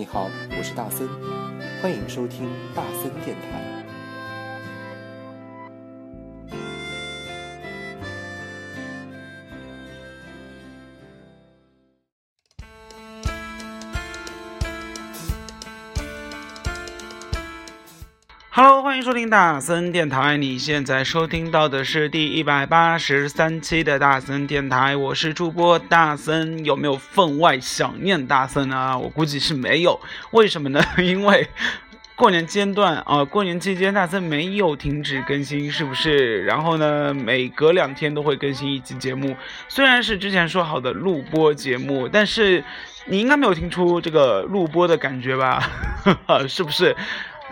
你好，我是大森，欢迎收听大森电台。Hello， 欢迎收听大森电台。你现在收听到的是第183期的大森电台，我是主播大森。有没有分外想念大森啊？我估计是没有。为什么呢？因为过年期间大森没有停止更新，是不是？然后呢，每隔2天都会更新一期节目，虽然是之前说好的录播节目，但是你应该没有听出这个录播的感觉吧？是不是？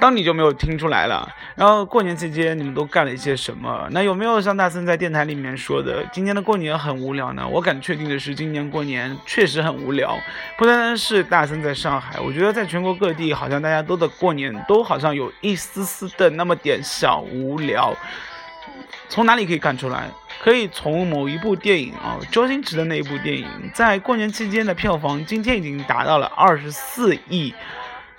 当你就没有听出来了。然后过年期间你们都干了一些什么？那有没有像大森在电台里面说的，今年的过年很无聊呢？我敢确定的是，今年过年确实很无聊。不单单是大森在上海，我觉得在全国各地，好像大家都的过年都好像有一丝丝的那么点小无聊。从哪里可以看出来？可以从某一部电影啊，周星驰的那一部电影，在过年期间的票房今天已经达到了24亿。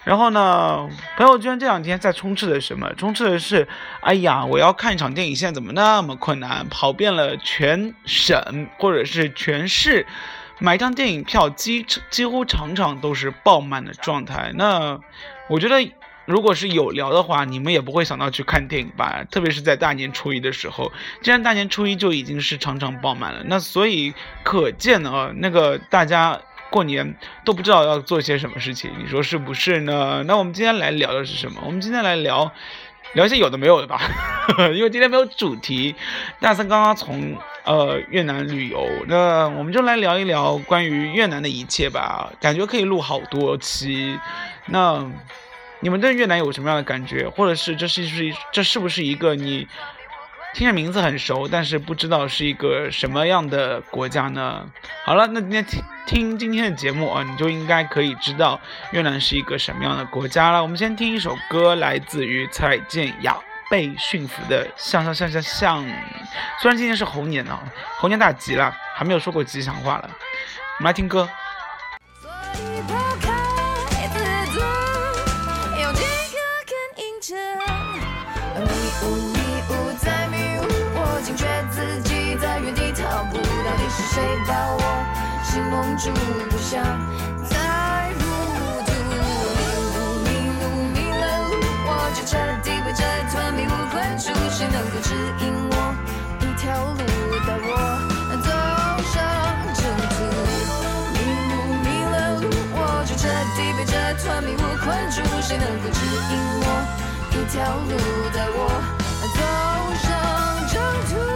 然后呢，朋友圈这2天在充斥的什么？充斥的是，哎呀，我要看一场电影，现在怎么那么困难？跑遍了全省或者是全市，买张电影票几乎场场都是爆满的状态。那我觉得，如果是有聊的话，你们也不会想到去看电影吧？特别是在大年初一的时候，既然大年初一就已经是场场爆满了，那所以可见啊，那个大家过年都不知道要做些什么事情，你说是不是呢？那我们今天来聊的是什么？我们今天来聊一些有的没有的吧，因为今天没有主题。大森刚刚从越南旅游，那我们就来聊一聊关于越南的一切吧，感觉可以录好多期。那你们对越南有什么样的感觉？或者是这是不是一个你听着名字很熟，但是不知道是一个什么样的国家呢？好了，那今天听今天的节目啊，你就应该可以知道越南是一个什么样的国家了。我们先听一首歌，来自于蔡健雅、被驯服的像。虽然今年是猴年啊，猴年大吉了，还没有说过吉祥话了。我们来听歌。谁把我心蒙住，不想再糊涂，迷了路，我就彻底被这团迷雾困住，谁能够指引我一条路，带我走上正途？迷了路，我就彻底被这团迷雾困住，谁能够指引我一条路，带我走上正途？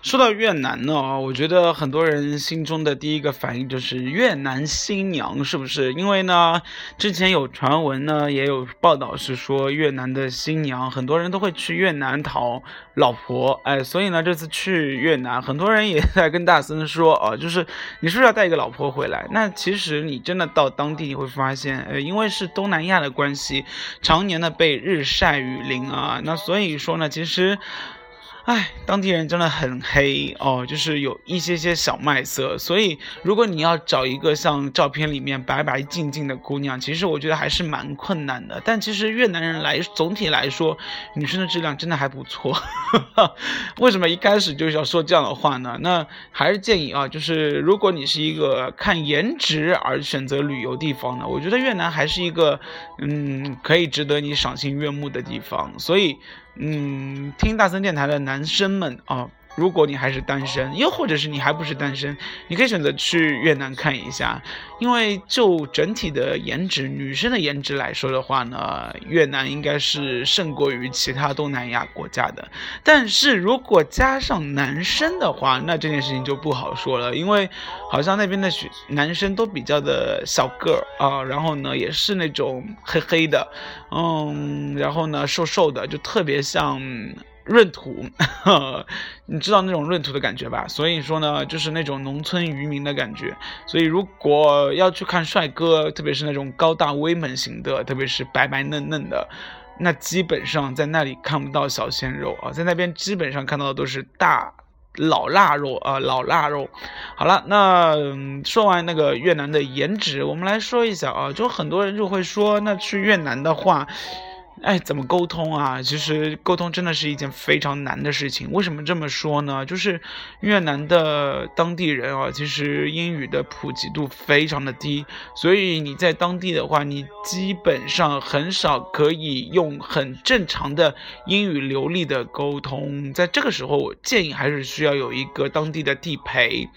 说到越南呢，我觉得很多人心中的第一个反应就是越南新娘，是不是？因为呢，之前有传闻呢，也有报道是说越南的新娘，很多人都会去越南讨老婆，哎，所以呢，这次去越南，很多人也在跟大森说啊，就是你是不是要带一个老婆回来？那其实你真的到当地，你会发现，因为是东南亚的关系，常年的被日晒雨淋啊，那所以说呢，其实当地人真的很黑哦，就是有一些小麦色，所以如果你要找一个像照片里面白白净净的姑娘，其实我觉得还是蛮困难的。但其实越南人总体来说，女生的质量真的还不错。为什么一开始就要说这样的话呢？那还是建议啊，就是如果你是一个看颜值而选择旅游地方呢，我觉得越南还是一个可以值得你赏心悦目的地方。所以听大森电台的男生们啊，如果你还是单身，又或者是你还不是单身，你可以选择去越南看一下。因为就整体的颜值，女生的颜值来说的话呢，越南应该是胜过于其他东南亚国家的。但是如果加上男生的话，那这件事情就不好说了，因为好像那边的男生都比较的小个啊，然后呢也是那种黑黑的，然后呢瘦瘦的，就特别像闰土你知道那种闰土的感觉吧，所以说呢就是那种农村渔民的感觉。所以如果要去看帅哥，特别是那种高大威猛型的，特别是白白嫩嫩的，那基本上在那里看不到小鲜肉啊，在那边基本上看到的都是大老腊肉啊，老腊肉。好了，那说完那个越南的颜值，我们来说一下啊，就很多人就会说，那去越南的话，哎，怎么沟通啊？其实沟通真的是一件非常难的事情。为什么这么说呢？就是越南的当地人啊，其实英语的普及度非常的低，所以你在当地的话，你基本上很少可以用很正常的英语流利的沟通。在这个时候，我建议还是需要有一个当地的地陪。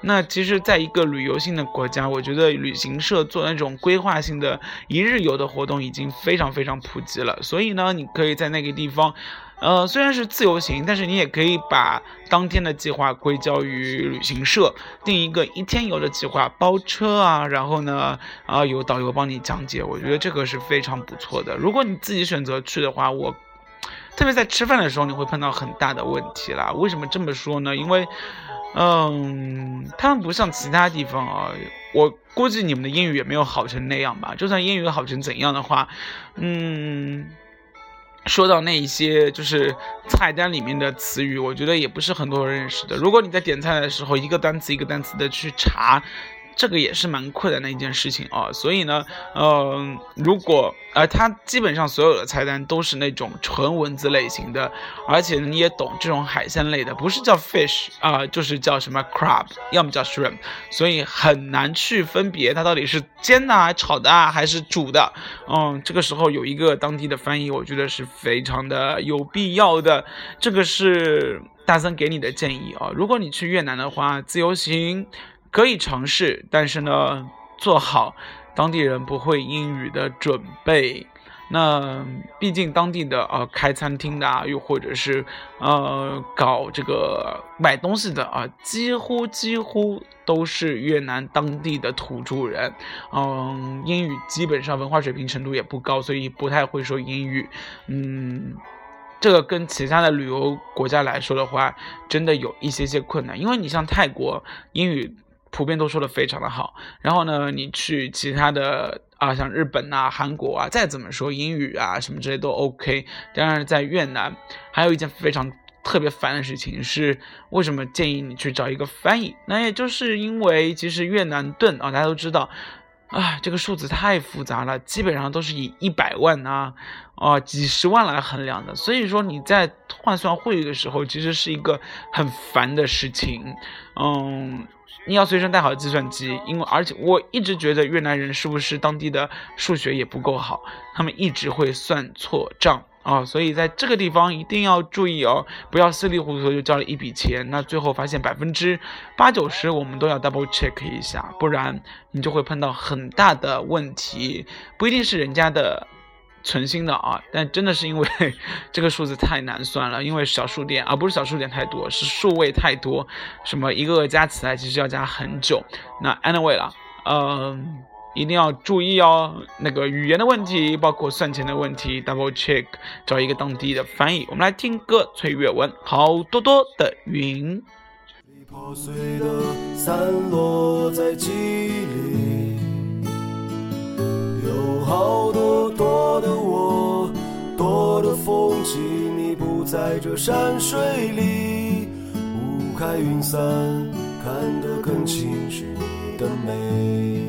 那其实在一个旅游性的国家，我觉得旅行社做那种规划性的一日游的活动已经非常非常普及了，所以呢你可以在那个地方虽然是自由行，但是你也可以把当天的计划归交于旅行社，定一个一天游的计划，包车啊，然后呢有导游帮你讲解，我觉得这个是非常不错的。如果你自己选择去的话，我特别在吃饭的时候你会碰到很大的问题啦。为什么这么说呢？因为他们不像其他地方啊，我估计你们的英语也没有好成那样吧，就算英语好成怎样的话，说到那一些就是菜单里面的词语，我觉得也不是很多人认识的。如果你在点菜的时候一个单词一个单词的去查，这个也是蛮困难的一件事情啊。所以呢如果它基本上所有的菜单都是那种纯文字类型的，而且你也懂这种海鲜类的，不是叫 fish 就是叫什么 crab， 要么叫 shrimp， 所以很难去分别它到底是煎的啊、炒的啊还是煮的。这个时候有一个当地的翻译，我觉得是非常的有必要的。这个是大森给你的建议啊。如果你去越南的话，自由行可以尝试，但是呢，做好当地人不会英语的准备。那毕竟当地的开餐厅的啊，又或者是搞这个买东西的啊，几乎都是越南当地的土著人。英语基本上文化水平程度也不高，所以不太会说英语。这个跟其他的旅游国家来说的话，真的有一些困难，因为你像泰国英语普遍都说的非常的好，然后呢你去其他的像日本啊、韩国啊，再怎么说英语啊什么之类都 OK。 但是在越南还有一件非常特别烦的事情是，为什么建议你去找一个翻译？那也就是因为其实越南盾大家都知道啊，这个数字太复杂了，基本上都是以100万几十万来衡量的，所以说你在换算汇率的时候，其实是一个很烦的事情。你要随身带好计算机，因为而且我一直觉得越南人是不是当地的数学也不够好，他们一直会算错账啊，所以在这个地方一定要注意哦，不要稀里糊涂就交了一笔钱，那最后发现80-90%我们都要 double check 一下，不然你就会碰到很大的问题。不一定是人家的存心的啊，但真的是因为这个数字太难算了，因为小数点不是小数点太多，是数位太多，什么一个个加起来其实要加很久。那 anyway 啦，一定要注意哦，那个语言的问题，包括算钱的问题 ，double check， 找一个当地的翻译。我们来听歌，崔月文，好多多的云。被破碎的散落在记忆里，有好多多的我，多的风景，你不在这山水里，雾开云散，看得更清是你的美。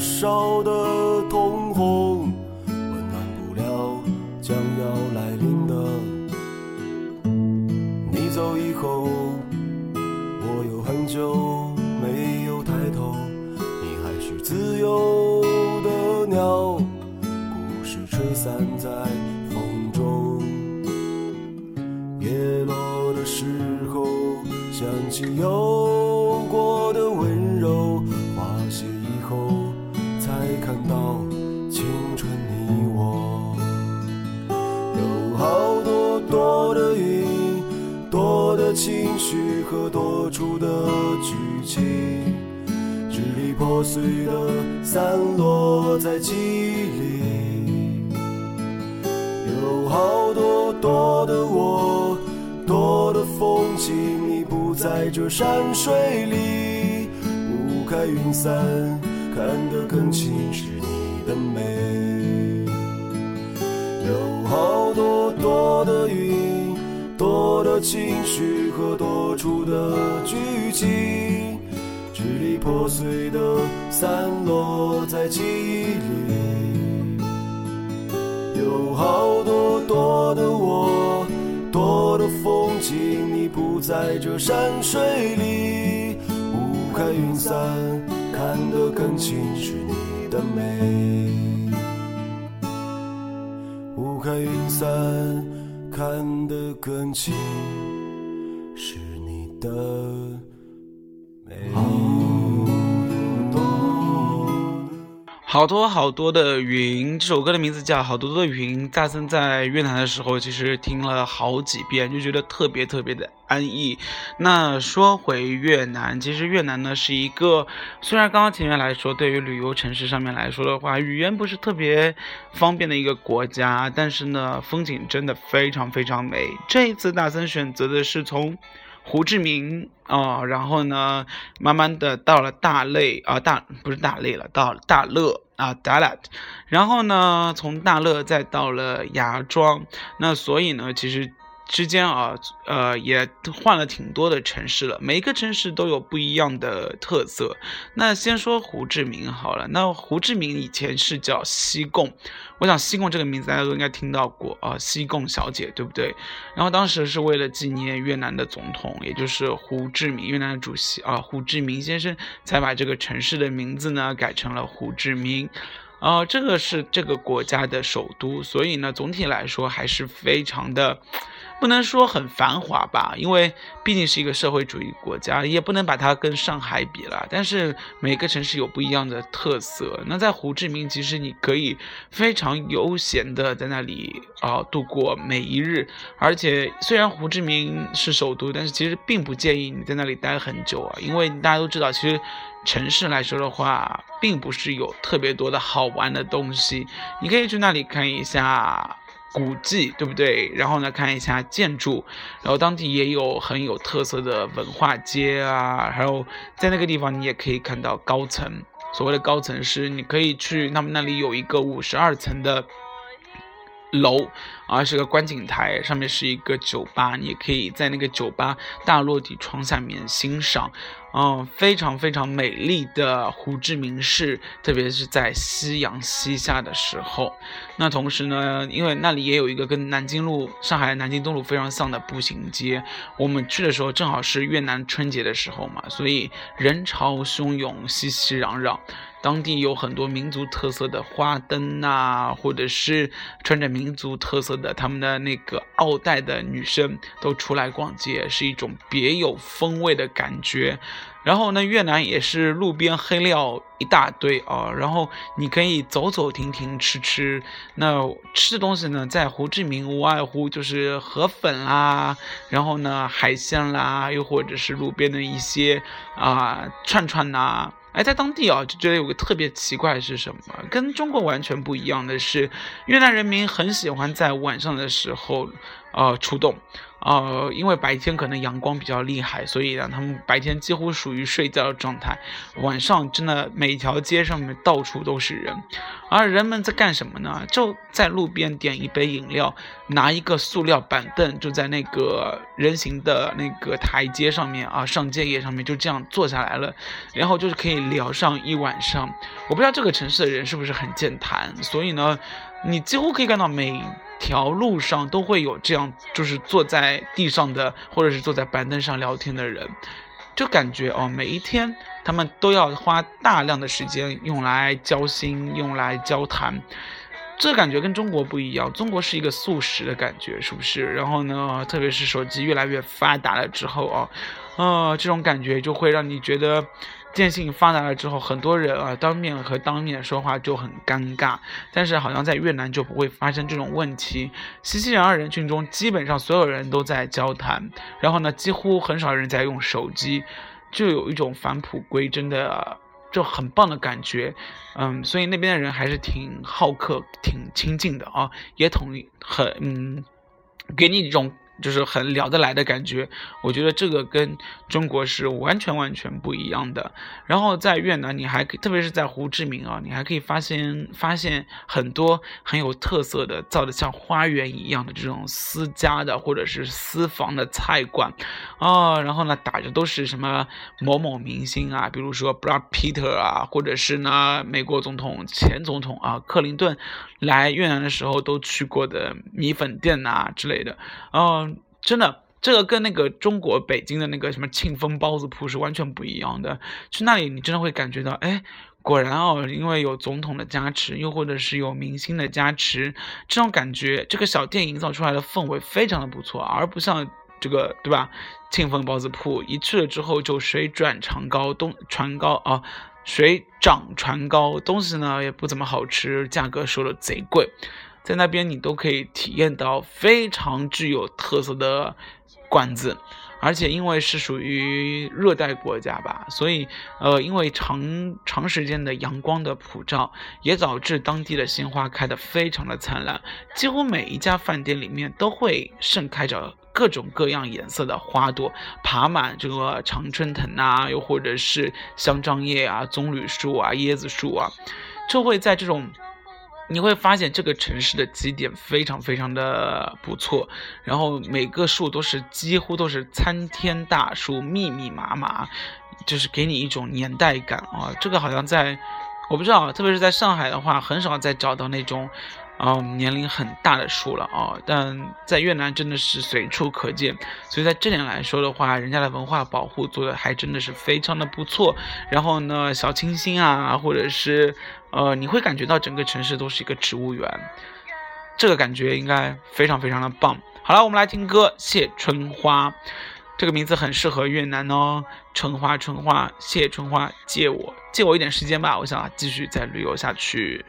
烧得通红，温暖不了将要来临的你走以后，我有很久没有抬头，你还是自由的鸟，故事吹散在风中，叶落的时候想起有过的温柔，到青春你我，有好多多的云，多的情绪和多出的剧情，支离破碎的散落在记忆里，有好多多的我，多的风景，你不在这山水里，雾开云散，看得更清是你的美，有好多多的云，多的情绪和多出的剧情，支离破碎的散落在记忆里，有好多多的我，多的风景，你不在这山水里，雾开云散，看得更清是你的美，雾开云散，看得更清是你的美。好多好多的云，这首歌的名字叫好多多的云。大森在越南的时候其实听了好几遍，就觉得特别特别的安逸。那说回越南，其实越南呢是一个，虽然刚刚前面来说对于旅游城市上面来说的话，语言不是特别方便的一个国家，但是呢风景真的非常非常美。这一次大森选择的是从胡志明然后呢慢慢的到了大乐啊，达拉，然后呢从大乐再到了芽庄，那所以呢其实之间也换了挺多的城市了，每一个城市都有不一样的特色。那先说胡志明好了，那胡志明以前是叫西贡，我想西贡这个名字大家都应该听到过西贡小姐对不对？然后当时是为了纪念越南的总统，也就是胡志明，越南的主席胡志明先生，才把这个城市的名字呢改成了胡志明。这个是这个国家的首都，所以呢总体来说还是非常的，不能说很繁华吧，因为毕竟是一个社会主义国家，也不能把它跟上海比了，但是每个城市有不一样的特色。那在胡志明其实你可以非常悠闲的在那里度过每一日，而且虽然胡志明是首都，但是其实并不建议你在那里待很久因为大家都知道其实城市来说的话并不是有特别多的好玩的东西，你可以去那里看一下古迹对不对？然后呢看一下建筑，然后当地也有很有特色的文化街啊，还有在那个地方你也可以看到高层，所谓的高层是你可以去他们那里有一个52层的楼是个观景台，上面是一个酒吧，你也可以在那个酒吧大落地窗下面欣赏非常非常美丽的胡志明市，特别是在夕阳西下的时候。那同时呢因为那里也有一个跟上海南京东路非常像的步行街，我们去的时候正好是越南春节的时候嘛，所以人潮汹涌熙熙攘攘，当地有很多民族特色的花灯或者是穿着民族特色的他们的那个奥黛的女生都出来逛街，是一种别有风味的感觉。然后呢越南也是路边黑料一大堆然后你可以走走停停吃，那吃的东西呢在胡志明无外乎就是河粉啦，然后呢海鲜啦，又或者是路边的一些串串啦。在当地就觉得有个特别奇怪是什么，跟中国完全不一样的是，越南人民很喜欢在晚上的时候出动因为白天可能阳光比较厉害，所以呢他们白天几乎属于睡觉的状态，晚上真的每条街上面到处都是人。而人们在干什么呢？就在路边点一杯饮料，拿一个塑料板凳，就在那个人行的那个台阶上面上阶叶上面就这样坐下来了，然后就是可以聊上一晚上。我不知道这个城市的人是不是很健谈，所以呢你几乎可以看到每条路上都会有这样就是坐在地上的或者是坐在板凳上聊天的人，就感觉每一天他们都要花大量的时间用来交心，用来交谈。这感觉跟中国不一样，中国是一个速食的感觉是不是？然后呢特别是手机越来越发达了之后这种感觉就会让你觉得这件事情发达了之后，很多人当面说话就很尴尬，但是好像在越南就不会发生这种问题。熙熙攘攘人群中，基本上所有人都在交谈，然后呢，几乎很少人在用手机，就有一种返璞归真的就很棒的感觉。所以那边的人还是挺好客、挺亲近的啊，也给你一种就是很聊得来的感觉。我觉得这个跟中国是完全不一样的。然后在越南，你还可以，特别是在胡志明啊，你还可以发现很多很有特色的造的像花园一样的这种私家的或者是私房的菜馆啊，然后呢打着都是什么某某明星啊，比如说 Brad Pitt 啊，或者是呢美国前总统啊克林顿来越南的时候都去过的米粉店啊之类的。真的，这个跟那个中国北京的那个什么庆丰包子铺是完全不一样的。去那里你真的会感觉到，哎，果然哦，因为有总统的加持，又或者是有明星的加持，这种感觉，这个小店营造出来的氛围非常的不错，而不像这个，对吧？庆丰包子铺一去了之后就水涨船高，东西呢也不怎么好吃，价格收的贼贵。在那边你都可以体验到非常具有特色的馆子，而且因为是属于热带国家吧，所以因为长时间的阳光的普照，也导致当地的鲜花开得非常的灿烂，几乎每一家饭店里面都会盛开着各种各样颜色的花朵，爬满这个常春藤啊，又或者是香樟叶啊、棕榈树啊、椰子树啊，就会在这种你会发现这个城市的基点非常的不错，然后每个树几乎都是参天大树，密密麻麻，就是给你一种年代感啊。这个好像在我不知道，特别是在上海的话，很少再找到那种年龄很大的树了啊，但在越南真的是随处可见，所以在这点来说的话，人家的文化保护做的还真的是非常的不错。然后呢，小清新啊，或者是你会感觉到整个城市都是一个植物园，这个感觉应该非常的棒。好了，我们来听歌，谢春花，这个名字很适合越南哦，春花，谢春花，借我一点时间吧，我想继续再旅游下去。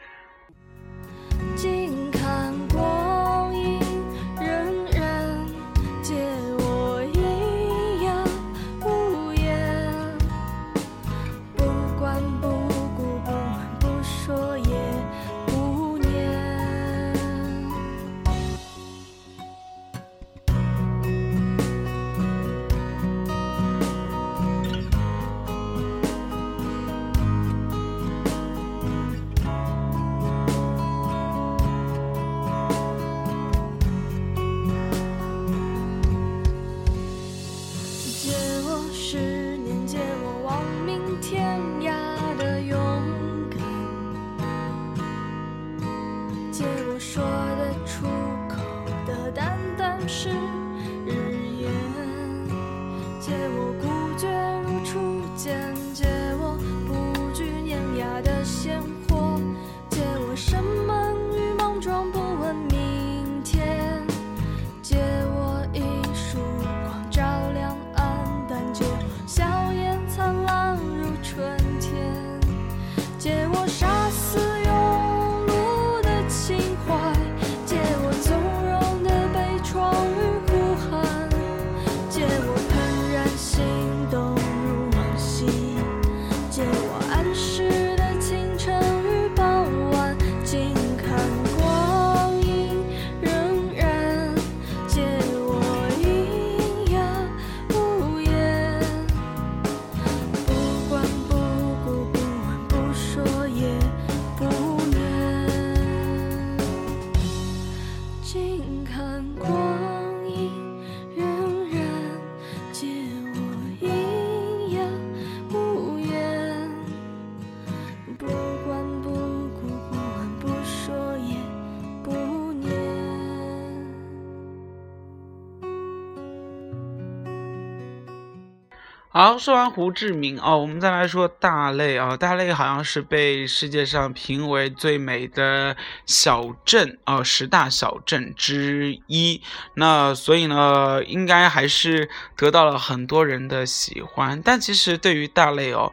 好，说完胡志明哦，我们再来说大类啊、哦。大类好像是被世界上评为最美的小镇啊、10大小镇之一。那所以呢，应该还是得到了很多人的喜欢。但其实对于大类哦，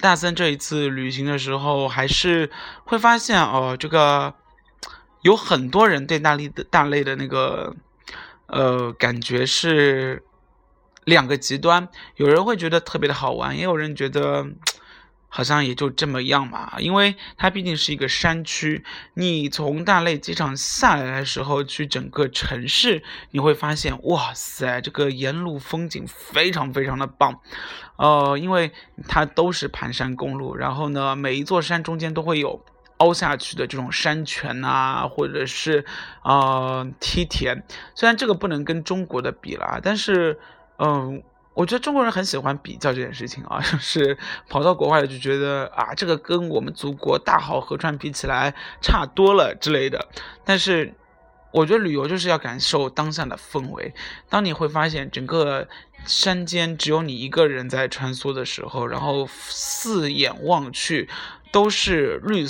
大森这一次旅行的时候，还是会发现哦，这个有很多人对大类的那个感觉是两个极端，有人会觉得特别的好玩，也有人觉得好像也就这么样嘛，因为它毕竟是一个山区。你从大类机场下来的时候去整个城市，你会发现哇塞，这个沿路风景非常非常的棒，因为它都是盘山公路，然后呢每一座山中间都会有凹下去的这种山泉啊，或者是梯田。虽然这个不能跟中国的比啦，但是我觉得中国人很喜欢比较这件事情啊，就是跑到国外就觉得啊，这个跟我们祖国大好河川比起来差多了之类的。但是我觉得旅游就是要感受当下的氛围，当你会发现整个山间只有你一个人在穿梭的时候，然后四眼望去都是绿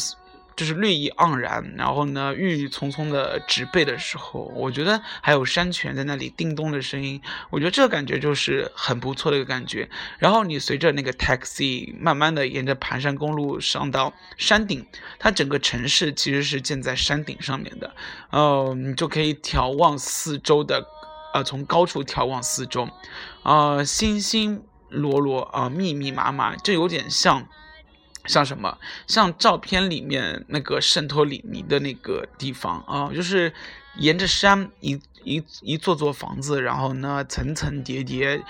意盎然，然后呢郁郁葱葱的植被的时候，我觉得还有山泉在那里叮咚的声音，我觉得这个感觉就是很不错的一个感觉。然后你随着那个 taxi 慢慢的沿着盘山公路上到山顶，它整个城市其实是建在山顶上面的，你就可以眺望四周的，从高处眺望四周，星星罗罗啊，密密麻麻，这有点像什么？像照片里面那个圣托里尼的那个地方啊，就是沿着山一座座房子，然后呢层层叠叠，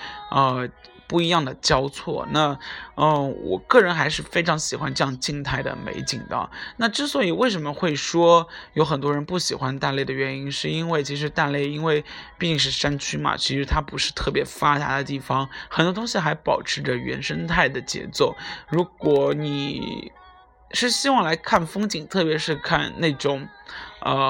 不一样的交错。那我个人还是非常喜欢这样静态的美景的。那之所以为什么会说有很多人不喜欢大类的原因，是因为其实大类因为毕竟是山区嘛，其实它不是特别发达的地方，很多东西还保持着原生态的节奏。如果你是希望来看风景，特别是看那种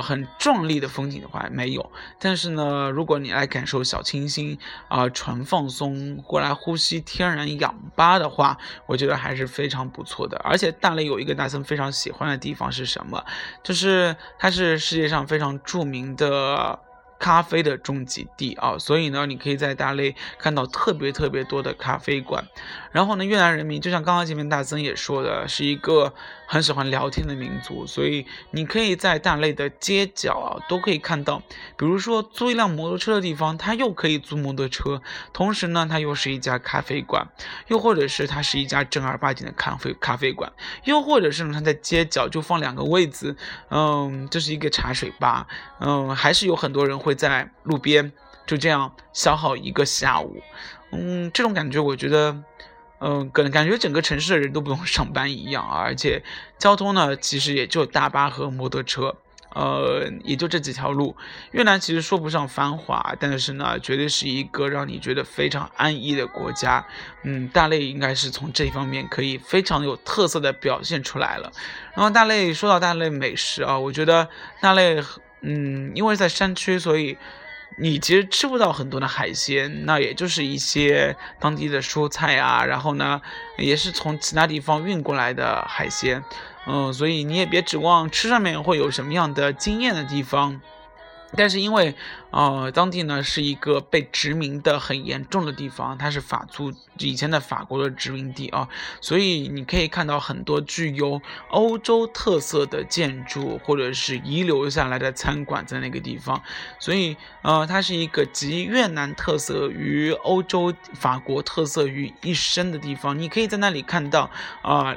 很壮丽的风景的话，没有。但是呢，如果你来感受小清新啊，纯放松过来呼吸天然氧吧的话，我觉得还是非常不错的。而且大类有一个大森非常喜欢的地方是什么？就是它是世界上非常著名的咖啡的种集地啊，所以呢，你可以在大类看到特别特别多的咖啡馆。然后呢，越南人民就像刚刚前面大森也说的，是一个很喜欢聊天的民族，所以你可以在大类的街角啊，都可以看到，比如说租一辆摩托车的地方，它又可以租摩托车，同时呢，它又是一家咖啡馆，又或者是它是一家正儿八经的咖啡馆，又或者是它在街角就放两个位子，这是一个茶水吧，还是有很多人会在路边就这样消耗一个下午，这种感觉我觉得，感觉整个城市的人都不用上班一样啊。而且交通呢，其实也就大巴和摩托车，也就这几条路。越南其实说不上繁华，但是呢，绝对是一个让你觉得非常安逸的国家。大类应该是从这方面可以非常有特色的表现出来了。然后说到大类美食啊，我觉得大类因为在山区，所以你其实吃不到很多的海鲜，那也就是一些当地的蔬菜啊，然后呢，也是从其他地方运过来的海鲜，所以你也别指望吃上面会有什么样的惊艳的地方。但是因为当地呢是一个被殖民的很严重的地方，它是以前的法国的殖民地啊，所以你可以看到很多具有欧洲特色的建筑或者是遗留下来的餐馆在那个地方，所以它是一个集越南特色于欧洲法国特色于一身的地方。你可以在那里看到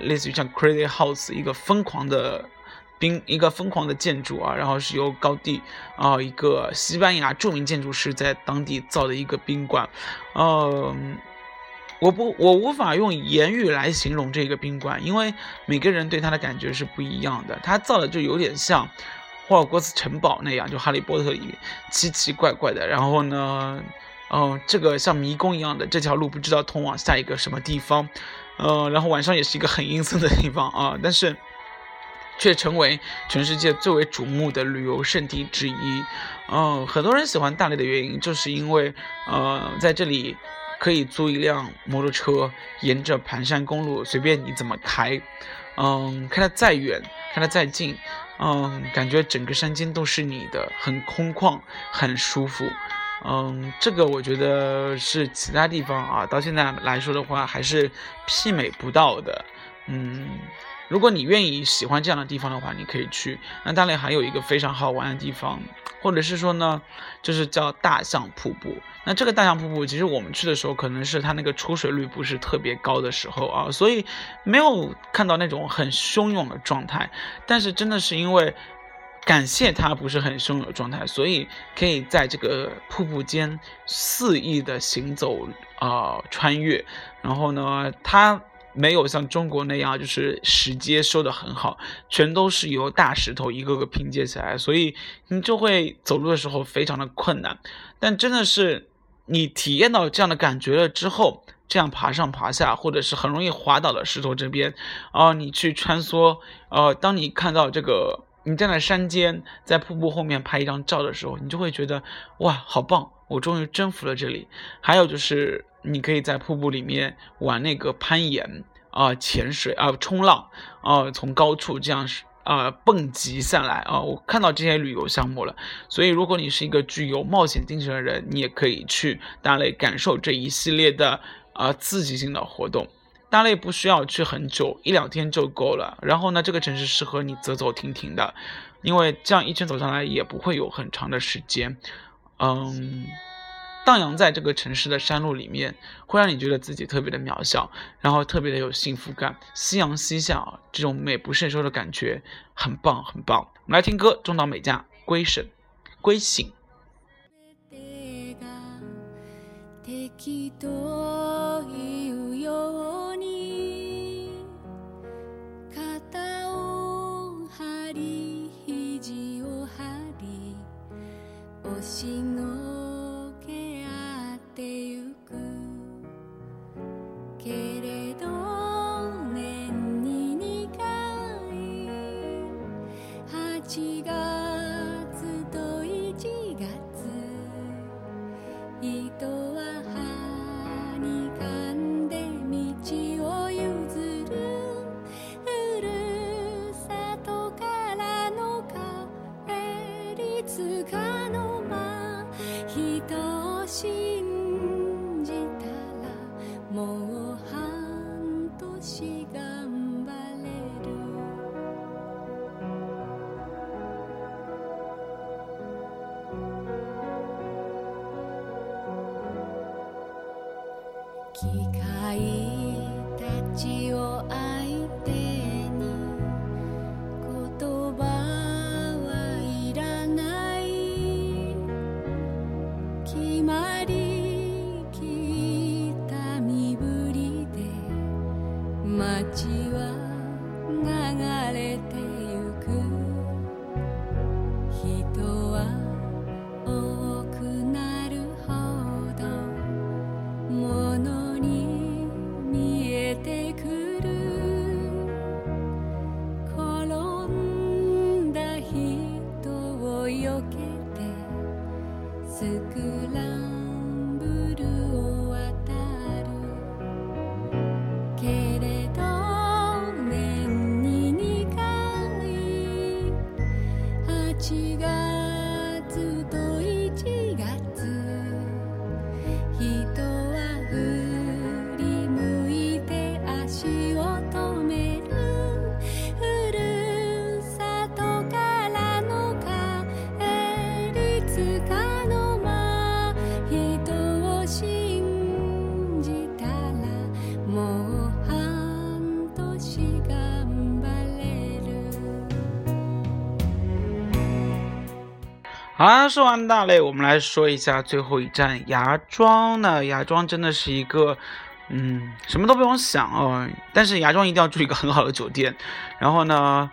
类似于像 Credit House 一个疯狂的建筑啊，然后是由高地一个西班牙著名建筑师在当地造的一个宾馆，我无法用言语来形容这个宾馆，因为每个人对它的感觉是不一样的。它造的就有点像霍尔沃茨城堡那样，就哈利波特里面奇奇怪怪的，然后呢这个像迷宫一样的，这条路不知道通往下一个什么地方，然后晚上也是一个很阴森的地方啊，但是却成为全世界最为瞩目的旅游胜地之一。很多人喜欢大类的原因，就是因为在这里可以租一辆摩托车，沿着盘山公路随便你怎么开，开得再远，开得再近，感觉整个山间都是你的，很空旷，很舒服。这个我觉得是其他地方啊，到现在来说的话还是媲美不到的。如果你愿意喜欢这样的地方的话，你可以去。那大连还有一个非常好玩的地方，或者是说呢，就是叫大象瀑布。那这个大象瀑布，其实我们去的时候，可能是它那个出水率不是特别高的时候啊，所以没有看到那种很汹涌的状态。但是真的是因为感谢它不是很汹涌的状态，所以可以在这个瀑布间肆意的行走穿越。然后呢，它没有像中国那样就是石阶修得很好，全都是由大石头一个个拼接起来，所以你就会走路的时候非常的困难。但真的是你体验到这样的感觉了之后，这样爬上爬下或者是很容易滑倒的石头这边，你去穿梭，当你看到这个你站在山间在瀑布后面拍一张照的时候，你就会觉得哇好棒，我终于征服了这里。还有就是你可以在瀑布里面玩那个攀岩啊、潜水啊、冲浪啊、从高处这样蹦极下来啊、我看到这些旅游项目了。所以如果你是一个具有冒险精神的人，你也可以去大类感受这一系列的刺激性的活动。大类不需要去很久，一两天就够了。然后呢，这个城市适合你走走停停的，因为这样一圈走上来也不会有很长的时间。荡漾在这个城市的山路里面，会让你觉得自己特别的渺小，然后特别的有幸福感。夕阳西下，这种美不胜收的感觉，很棒很棒。我们来听歌，中岛美嘉，归省。好，说完大类，我们来说一下最后一站芽庄呢。芽庄真的是一个，什么都不用想哦。但是芽庄一定要住一个很好的酒店，然后呢，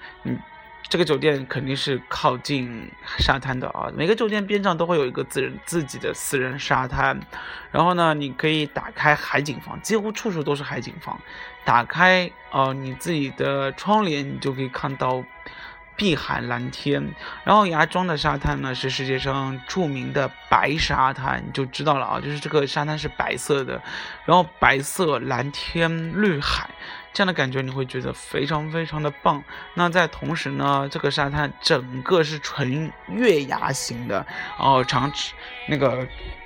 这个酒店肯定是靠近沙滩的啊。每个酒店边上都会有一个自己的私人沙滩，然后呢，你可以打开海景房，几乎处处都是海景房。打开你自己的窗帘，你就可以看到碧海蓝天，然后芽庄的沙滩呢是世界上著名的白沙滩，你就知道了啊，就是这个沙滩是白色的，然后白色蓝天绿海，这样的感觉你会觉得非常非常的棒。那在同时呢，这个沙滩整个是纯月牙型的，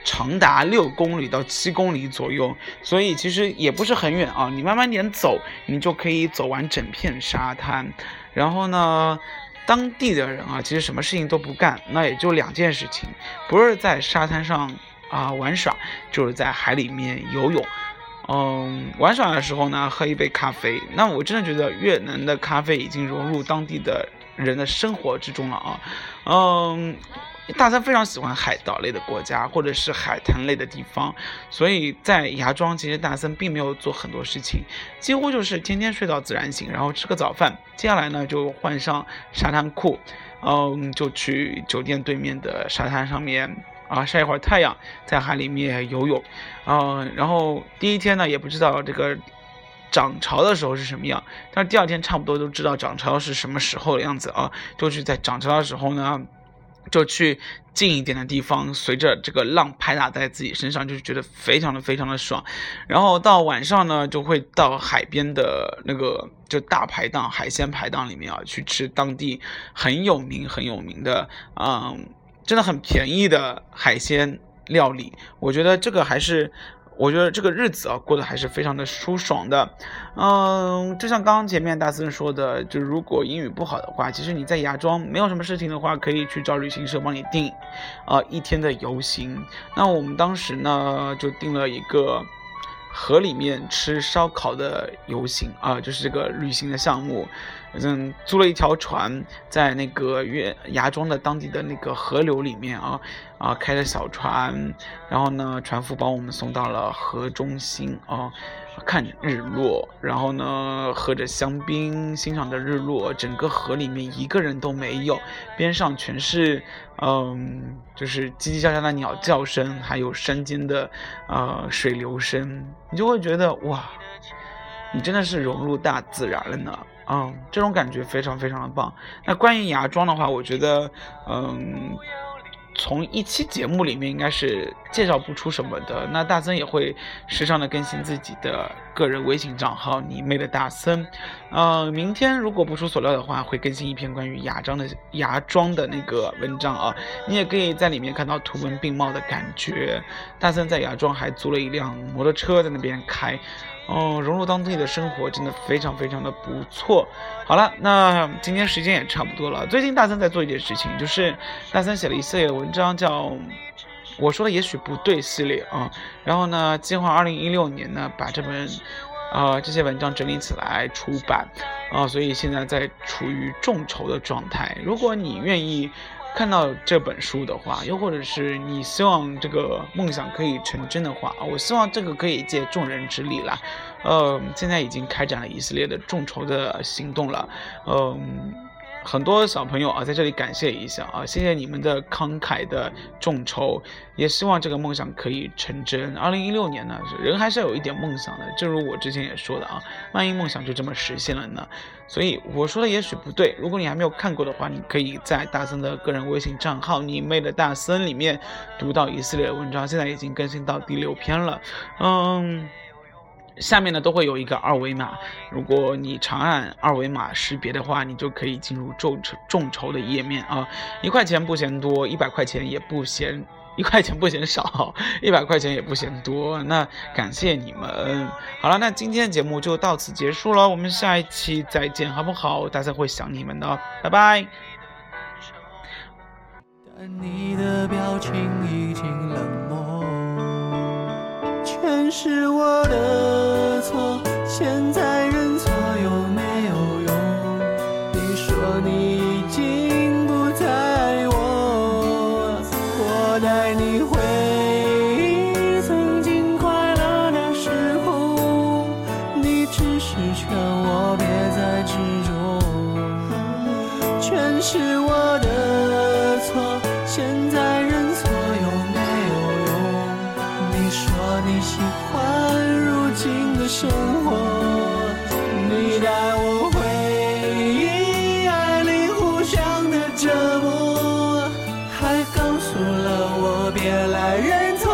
长达6公里到7公里左右，所以其实也不是很远啊，你慢慢点走，你就可以走完整片沙滩。然后呢，当地的人啊，其实什么事情都不干，那也就2件事情，不是在沙滩上玩耍，就是在海里面游泳。玩耍的时候呢，喝一杯咖啡。那我真的觉得越南的咖啡已经融入当地的人的生活之中了啊。大家非常喜欢海岛类的国家或者是海滩类的地方，所以在芽庄其实大森并没有做很多事情，几乎就是天天睡到自然醒，然后吃个早饭，接下来呢就换上沙滩裤，就去酒店对面的沙滩上面晒一会儿太阳，在海里面游泳，然后第一天呢也不知道这个涨潮的时候是什么样，但是第二天差不多都知道涨潮是什么时候的样子啊，就是在涨潮的时候呢就去近一点的地方，随着这个浪拍打在自己身上，就觉得非常的非常的爽。然后到晚上呢，就会到海边的那个就大排档、海鲜排档里面啊，去吃当地很有名的，真的很便宜的海鲜料理。我觉得这个日子啊过得还是非常的舒爽的，就像刚刚前面大森说的，就如果英语不好的话，其实你在芽庄没有什么事情的话，可以去找旅行社帮你订，一天的游行。那我们当时呢就订了一个河里面吃烧烤的游行啊，就是这个旅行的项目。租了一条船，在那个芽庄的当地的那个河流里面开着小船，然后呢，船夫把我们送到了河中心看日落，然后呢，喝着香槟，欣赏着日落。整个河里面一个人都没有，边上全是就是叽叽喳喳的鸟叫声，还有山间的水流声，你就会觉得哇，你真的是融入大自然了呢。这种感觉非常非常的棒。那关于芽庄的话，我觉得，从1期节目里面应该是介绍不出什么的。那大森也会时常的更新自己的个人微信账号“你妹的大森”。明天如果不出所料的话，会更新一篇关于芽庄的那个文章啊。你也可以在里面看到图文并茂的感觉。大森在芽庄还租了一辆摩托车在那边开。融入当地的生活真的非常非常的不错。好了，那今天时间也差不多了。最近大森在做一件事情，就是大森写了一系列的文章，叫我说的也许不对系列啊。然后呢，计划2016年呢把这些文章整理起来出版啊，所以现在在处于众筹的状态。如果你愿意看到这本书的话，又或者是你希望这个梦想可以成真的话，我希望这个可以借众人之力啦。现在已经开展了一系列的众筹的行动了。很多小朋友在这里感谢一下谢谢你们的慷慨的众筹，也希望这个梦想可以成真。2016年呢，人还是有一点梦想的，正如我之前也说的万一梦想就这么实现了呢？所以我说的也许不对，如果你还没有看过的话，你可以在大森的个人微信账号“你妹的大森”里面读到一系列的文章，现在已经更新到第6篇了。下面呢都会有一个二维码，如果你长按二维码识别的话，你就可以进入众筹的页面啊。1块钱不嫌多，100块钱也不嫌，1块钱不嫌少，100块钱也不嫌多。那感谢你们。好了，那今天的节目就到此结束了，我们下一期再见，好不好？大家会想你们的，拜拜。但你的表情已经冷漠，全是我的。现在认错有没有用？你说你已经不再爱我，我带你回忆曾经快乐的时候，你只是劝我别再执着，全是我的错。现在认错有没有用？你说你喜欢如今生活，你带我回忆爱里呼吸。折磨，还告诉了我别来人走。